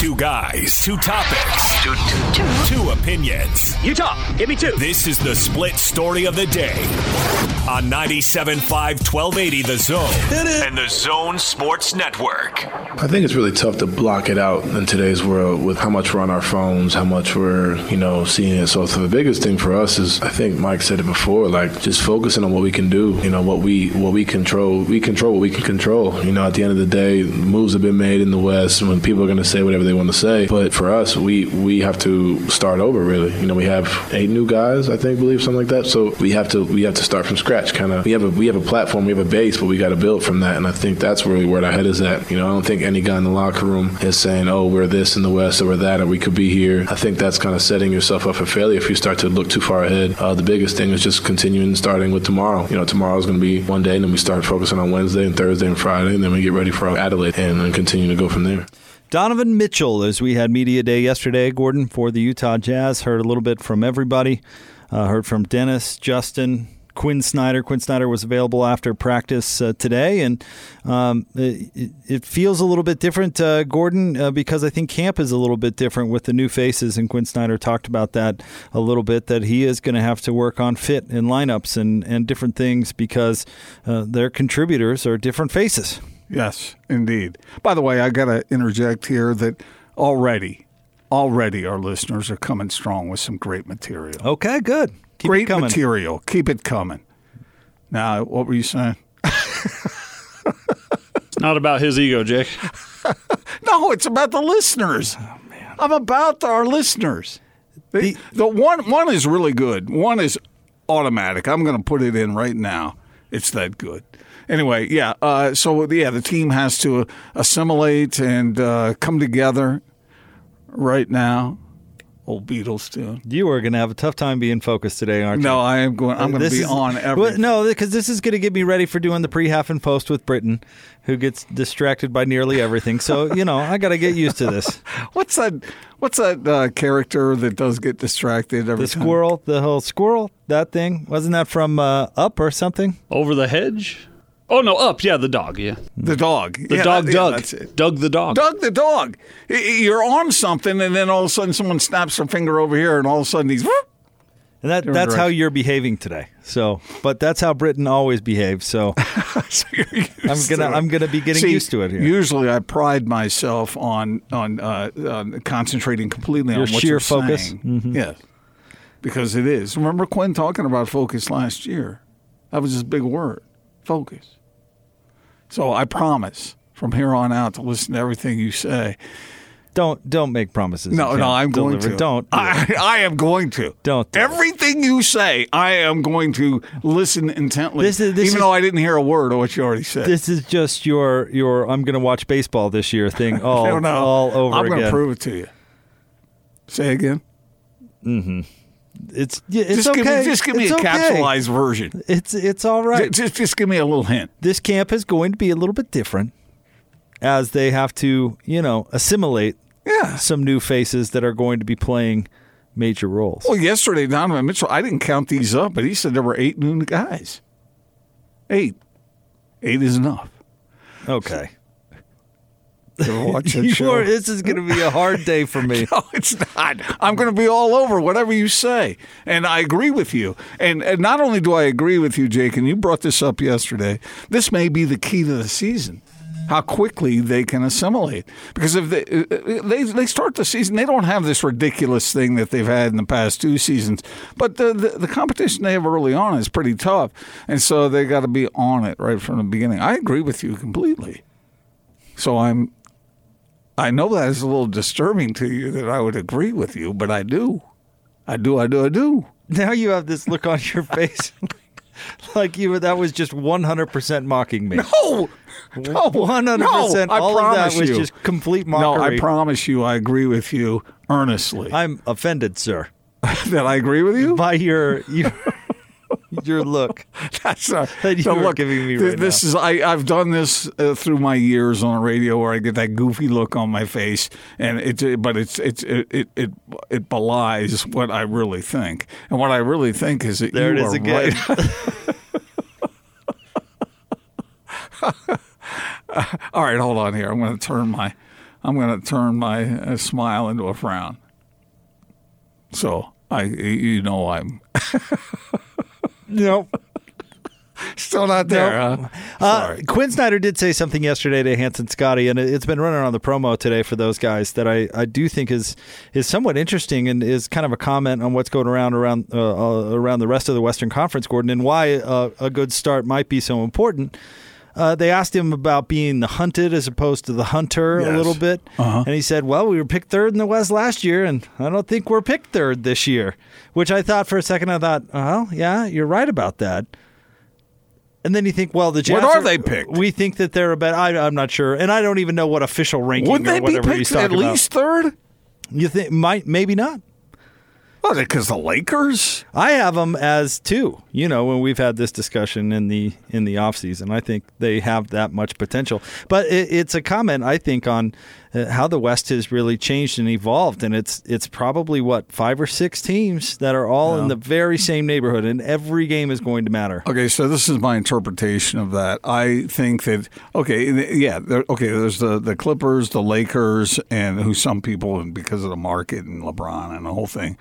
Two guys, two topics, two opinions. Utah, give me two. This is the split story of the day on 97.5, 1280, The Zone, and The Zone Sports Network. I think it's really tough to block it out in today's world with how much we're on our phones, how much we're, seeing it. So the biggest thing for us is, I think Mike said it before, like just focusing on what we can do, what we control. We control what we can control. At the end of the day, moves have been made in the West when people are going to say whatever they want to say. But for us, we have to start over, really. We have 8 new guys, I think, believe, something like that. So we have to start from scratch, kind of. We have a platform, we have a base, but we got to build from that. And I think that's really where our head is at. I don't think any guy in the locker room is saying, oh, we're this in the West or we're that, or we could be here. I think that's kind of setting yourself up for failure if you start to look too far ahead. The biggest thing is just continuing, starting with tomorrow. Tomorrow's going to be one day, and then we start focusing on Wednesday and Thursday and Friday, and then we get ready for Adelaide and then continue to go from there. Donovan Mitchell, as we had media day yesterday, Gordon, for the Utah Jazz, heard a little bit from everybody. Heard from Dennis, Justin, Quinn Snyder. Quinn Snyder was available after practice today, and it feels a little bit different, Gordon, because I think camp is a little bit different with the new faces, and Quinn Snyder talked about that a little bit, that he is going to have to work on fit and lineups and different things because their contributors are different faces. Yes, indeed. By the way, I got to interject here that already our listeners are coming strong with some great material. Okay, good. Keep it coming. Now, what were you saying? It's not about his ego, Jake. No, it's about the listeners. Oh, man. I'm about our listeners. The one is really good. One is automatic. I'm going to put it in right now. It's that good. Anyway, yeah. The team has to assimilate and come together right now. Old Beatles too. You are going to have a tough time being focused today, aren't you? No, I am going. I'm going to be on everything. No, because this is going to get me ready for doing the pre-half and post with Britain, who gets distracted by nearly everything. So I got to get used to this. What's that character that does get distracted every time? The squirrel, the whole squirrel, that thing. Wasn't that from Up or something? Over the hedge. Oh, no, Up. Yeah, the dog. Yeah. The dog. The dog, Doug. Yeah, that's it. Doug the dog. Doug the dog. You're on something, and then all of a sudden someone snaps their finger over here, and all of a sudden he's... And that's how you're behaving today. So, but that's how Britain always behaves. So, I'm gonna be getting used to it here. Usually, I pride myself on concentrating completely on what you're saying. Your sheer focus. Mm-hmm. Yeah, because it is. Remember Quinn talking about focus last year? That was his big word, focus. So I promise from here on out to listen to everything you say. Don't make promises. No, I'm going to. Don't. I am going to. Don't. Everything you say, I am going to listen intently. Even though I didn't hear a word of what you already said. This is just your I'm going to watch baseball this year thing all over again. I'm going to prove it to you. Say again? Mm-hmm. It's okay. Just give me a capsulized version. It's all right. Just give me a little hint. This camp is going to be a little bit different as they have to, assimilate some new faces that are going to be playing major roles. Well, yesterday, Donovan Mitchell, I didn't count these up, but he said there were 8 new guys. 8. 8 is enough. Okay. Watch that show. This is going to be a hard day for me. No, it's not. I'm going to be all over whatever you say. And I agree with you. And not only do I agree with you, Jake, and you brought this up yesterday, this may be the key to the season, how quickly they can assimilate. Because if they start the season, they don't have this ridiculous thing that they've had in the past 2 seasons. But the competition they have early on is pretty tough. And so they got to be on it right from the beginning. I agree with you completely. So I know that is a little disturbing to you that I would agree with you, but I do. I do. Now you have this look on your face like that was just 100% mocking me. No, 100%. No, all of that was just complete mockery. No, I promise you I agree with you earnestly. I'm offended, sir. That I agree with you? By your look. That's the look giving me right this now. I've done this through my years on radio, where I get that goofy look on my face, and it belies what I really think. And what I really think is that there you it is are again. Right. All right, hold on here. I'm going to turn my I'm going to turn my smile into a frown. So I'm nope. Still not there. Nope. Huh? Quinn Snyder did say something yesterday to Hanson Scotty, and it's been running on the promo today for those guys that I do think is somewhat interesting and is kind of a comment on what's going around the rest of the Western Conference, Gordon, and why a good start might be so important. They asked him about being the hunted as opposed to the hunter a little bit. Uh-huh. And he said, well, we were picked third in the West last year, and I don't think we're picked third this year, which I thought for a second, well, yeah, you're right about that. And then you think, well, the Jazz. What are they picked? We think that they're about. I'm not sure. And I don't even know what official ranking would they be picked at least third? You think, maybe not. Well, because the Lakers? I have them as two. You know, when we've had this discussion in the offseason, I think they have that much potential. But it's a comment, I think, on how the West has really changed and evolved. And it's probably, what, 5 or 6 teams that are all in the very same neighborhood, and every game is going to matter. Okay, so this is my interpretation of that. I think that, there's the Clippers, the Lakers, and who some people, because of the market and LeBron and the whole thing,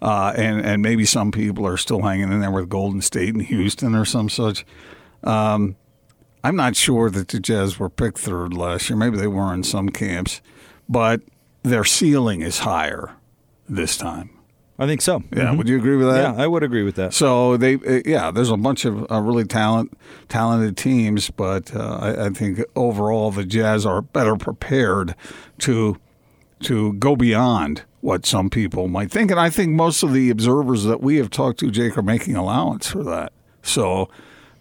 and maybe some people are still hanging in there with Golden State and Houston or some such. I'm not sure that the Jazz were picked third last year. Maybe they were in some camps, but their ceiling is higher this time. I think so. Yeah, would you agree with that? Yeah, I would agree with that. So there's a bunch of really talented teams, but I think overall the Jazz are better prepared to go beyond what some people might think, and I think most of the observers that we have talked to, Jake, are making allowance for that. So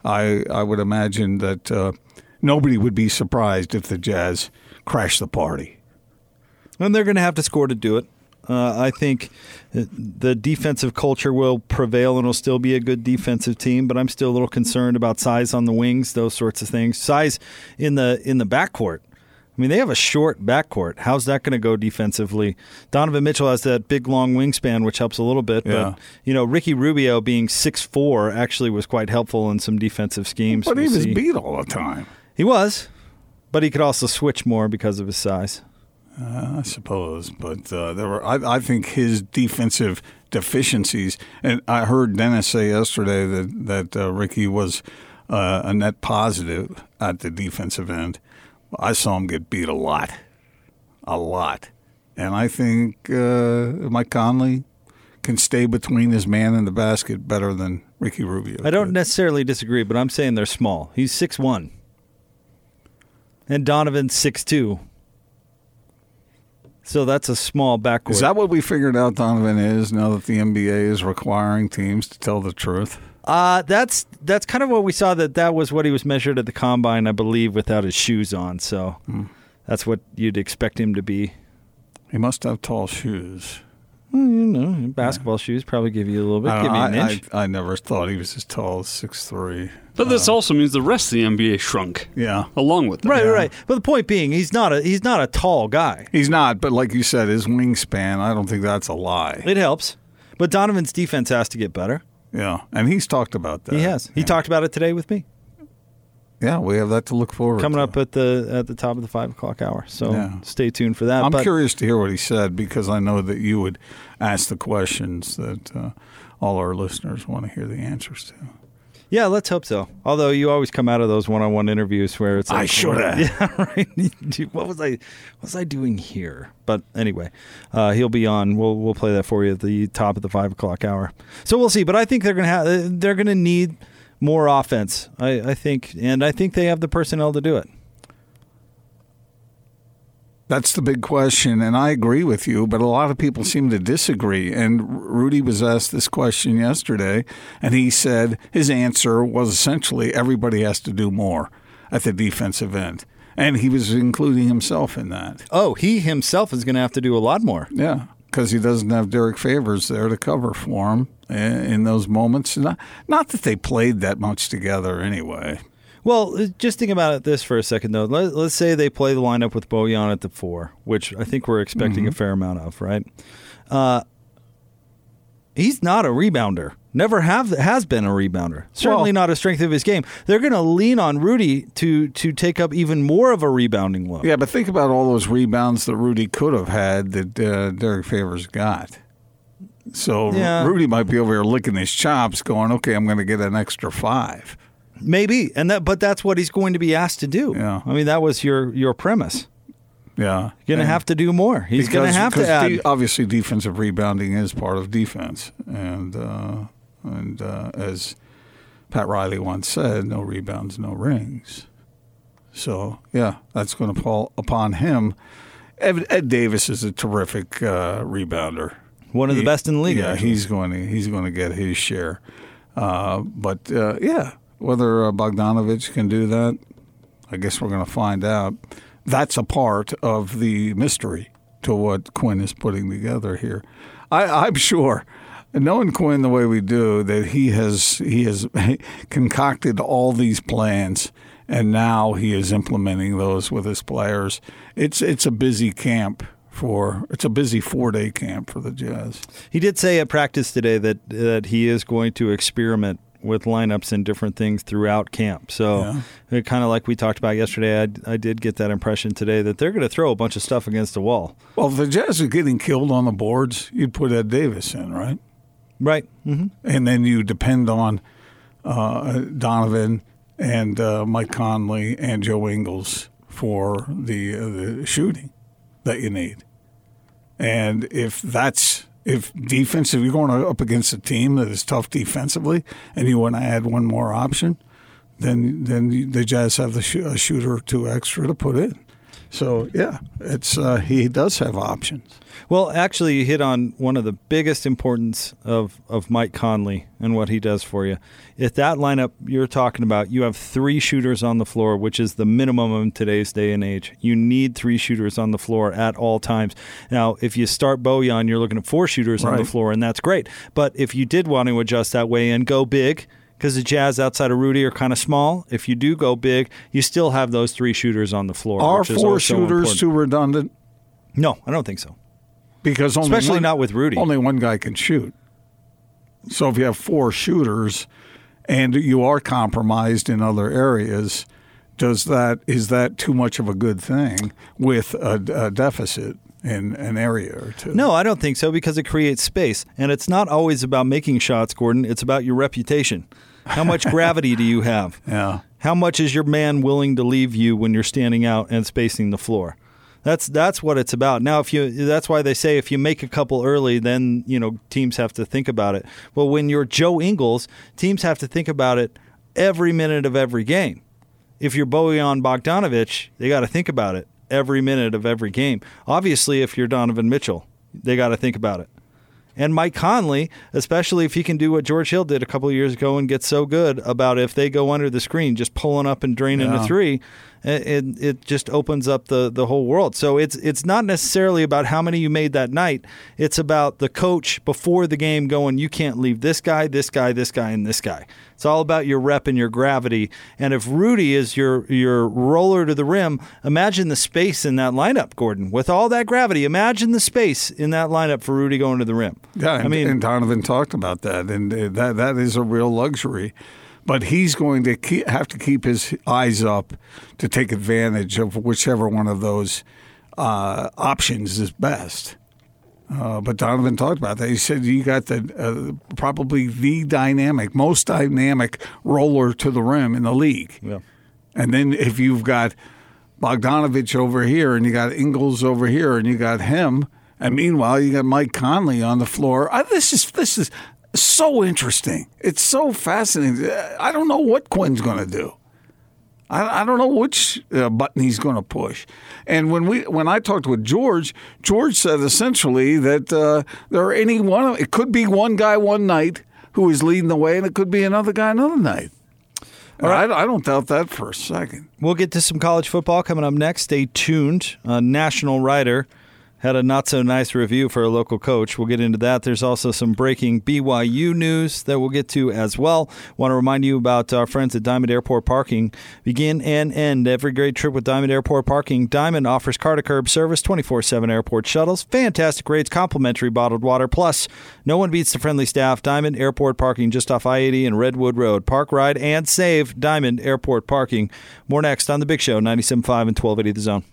I would imagine that nobody would be surprised if the Jazz crashed the party. And they're going to have to score to do it. I think the defensive culture will prevail and will still be a good defensive team, but I'm still a little concerned about size on the wings, those sorts of things. Size in the backcourt. I mean, they have a short backcourt. How's that going to go defensively? Donovan Mitchell has that big, long wingspan, which helps a little bit. Yeah. But, Ricky Rubio being 6'4" actually was quite helpful in some defensive schemes. But he was beat all the time. He was, but he could also switch more because of his size. I suppose, but there were. I think his defensive deficiencies, and I heard Dennis say yesterday that Ricky was a net positive at the defensive end. I saw him get beat a lot. And I think Mike Conley can stay between his man and the basket better than Ricky Rubio. I don't necessarily disagree, but I'm saying they're small. He's 6'1". And Donovan's 6'2". So that's a small backcourt. Is that what we figured out Donovan is now that the NBA is requiring teams to tell the truth? That's kind of what we saw, that was what he was measured at the combine, I believe, without his shoes on. So that's what you'd expect him to be. He must have tall shoes. Well, basketball shoes probably give you a little bit. Give you an inch. I never thought he was as tall as 6'3". But this also means the rest of the NBA shrunk. Yeah, along with that. Right. But the point being, he's not a tall guy. He's not. But like you said, his wingspan, I don't think that's a lie. It helps. But Donovan's defense has to get better. Yeah, and he's talked about that. He has. He talked about it today with me. Yeah, we have that to look forward to. Coming up at the top of the 5 o'clock hour, so stay tuned for that. I'm curious to hear what he said, because I know that you would ask the questions that all our listeners want to hear the answers to. Yeah, let's hope so. Although you always come out of those one-on-one interviews where it's like, I should have. Yeah, right. What was I doing here? But anyway, he'll be on. We'll play that for you at the top of the 5 o'clock hour. So we'll see. But I think they're gonna need more offense. I think they have the personnel to do it. That's the big question, and I agree with you, but a lot of people seem to disagree. And Rudy was asked this question yesterday, and he said his answer was essentially everybody has to do more at the defensive end. And he was including himself in that. Oh, he himself is going to have to do a lot more. Yeah, because he doesn't have Derek Favors there to cover for him in those moments. Not that they played that much together anyway. Well, just think about it this for a second, though. Let's say they play the lineup with Bojan at the 4, which I think we're expecting a fair amount of, right? He's not a rebounder. Never has been a rebounder. Certainly not a strength of his game. They're going to lean on Rudy to take up even more of a rebounding load. Yeah, but think about all those rebounds that Rudy could have had that Derek Favors got. So yeah. Rudy might be over here licking his chops going, okay, I'm going to get an extra 5. Maybe, but that's what he's going to be asked to do. Yeah. I mean, that was your premise. Yeah. You're going to have to do more. He's going to have to add. Obviously, defensive rebounding is part of defense. And as Pat Riley once said, no rebounds, no rings. So, yeah, that's going to fall upon him. Ed Davis is a terrific rebounder. One of the best in the league. Yeah, he's going to get his share. But whether Bogdanović can do that, I guess we're going to find out. That's a part of the mystery to what Quinn is putting together here. I'm sure, knowing Quinn the way we do, that he has concocted all these plans, and now he is implementing those with his players. It's a busy camp. It's a busy 4-day camp for the Jazz. He did say at practice today that he is going to experiment with lineups and different things throughout camp. So yeah. Kind of like we talked about yesterday, I did get that impression today that they're going to throw a bunch of stuff against the wall. Well, if the Jazz are getting killed on the boards, you'd put Ed Davis in, right? Right. Mm-hmm. And then you depend on Donovan and Mike Conley and Joe Ingles for the shooting that you need. And if defensive, you're going up against a team that is tough defensively and you want to add one more option, then the Jazz have a shooter or two extra to put in. So, yeah, it's he does have options. Well, actually, you hit on one of the biggest importance of Mike Conley and what he does for you. If that lineup you're talking about, you have 3 shooters on the floor, which is the minimum in today's day and age. You need 3 shooters on the floor at all times. Now, if you start Bojan, you're looking at 4 shooters on the floor, and that's great. But if you did want to adjust that way and go big, because the Jazz outside of Rudy are kind of small. If you do go big, you still have those 3 shooters on the floor. Are 4 shooters too redundant? No, I don't think so. Because especially not with Rudy. Only one guy can shoot. So if you have 4 shooters and you are compromised in other areas, is that too much of a good thing with a deficit in an area or two? No, I don't think so, because it creates space. And it's not always about making shots, Gordon. It's about your reputation. How much gravity do you have? Yeah. How much is your man willing to leave you when you're standing out and spacing the floor? That's what it's about. Now, that's why they say if you make a couple early, then teams have to think about it. Well, when you're Joe Ingles, teams have to think about it every minute of every game. If you're Bojan Bogdanović, they got to think about it every minute of every game. Obviously, if you're Donovan Mitchell, they got to think about it. And Mike Conley, especially if he can do what George Hill did a couple of years ago and get so good about if they go under the screen, just pulling up and draining a three, it just opens up the whole world. So it's not necessarily about how many you made that night. It's about the coach before the game going, you can't leave this guy, this guy, this guy, and this guy. It's all about your rep and your gravity. And if Rudy is your roller to the rim, imagine the space in that lineup, Gordon. With all that gravity, imagine the space in that lineup for Rudy going to the rim. Yeah, and Donovan talked about that, and that is a real luxury. But he's going to have to keep his eyes up to take advantage of whichever one of those options is best. But Donovan talked about that. He said you got probably the most dynamic roller to the rim in the league. Yeah. And then if you've got Bogdanović over here and you got Ingles over here and you got him, and meanwhile you got Mike Conley on the floor. This is so interesting. It's so fascinating. I don't know what Quinn's going to do. I don't know which button he's going to push. And when I talked with George said essentially that there are any one. It could be one guy one night who is leading the way, and it could be another guy another night. All right. I don't doubt that for a second. We'll get to some college football coming up next. Stay tuned. National writer had a not-so-nice review for a local coach. We'll get into that. There's also some breaking BYU news that we'll get to as well. Want to remind you about our friends at Diamond Airport Parking. Begin and end every great trip with Diamond Airport Parking. Diamond offers car-to-curb service, 24/7 airport shuttles, fantastic rates, complimentary bottled water. Plus, no one beats the friendly staff. Diamond Airport Parking, just off I-80 and Redwood Road. Park, ride, and save. Diamond Airport Parking. More next on The Big Show, 97.5 and 1280 The Zone.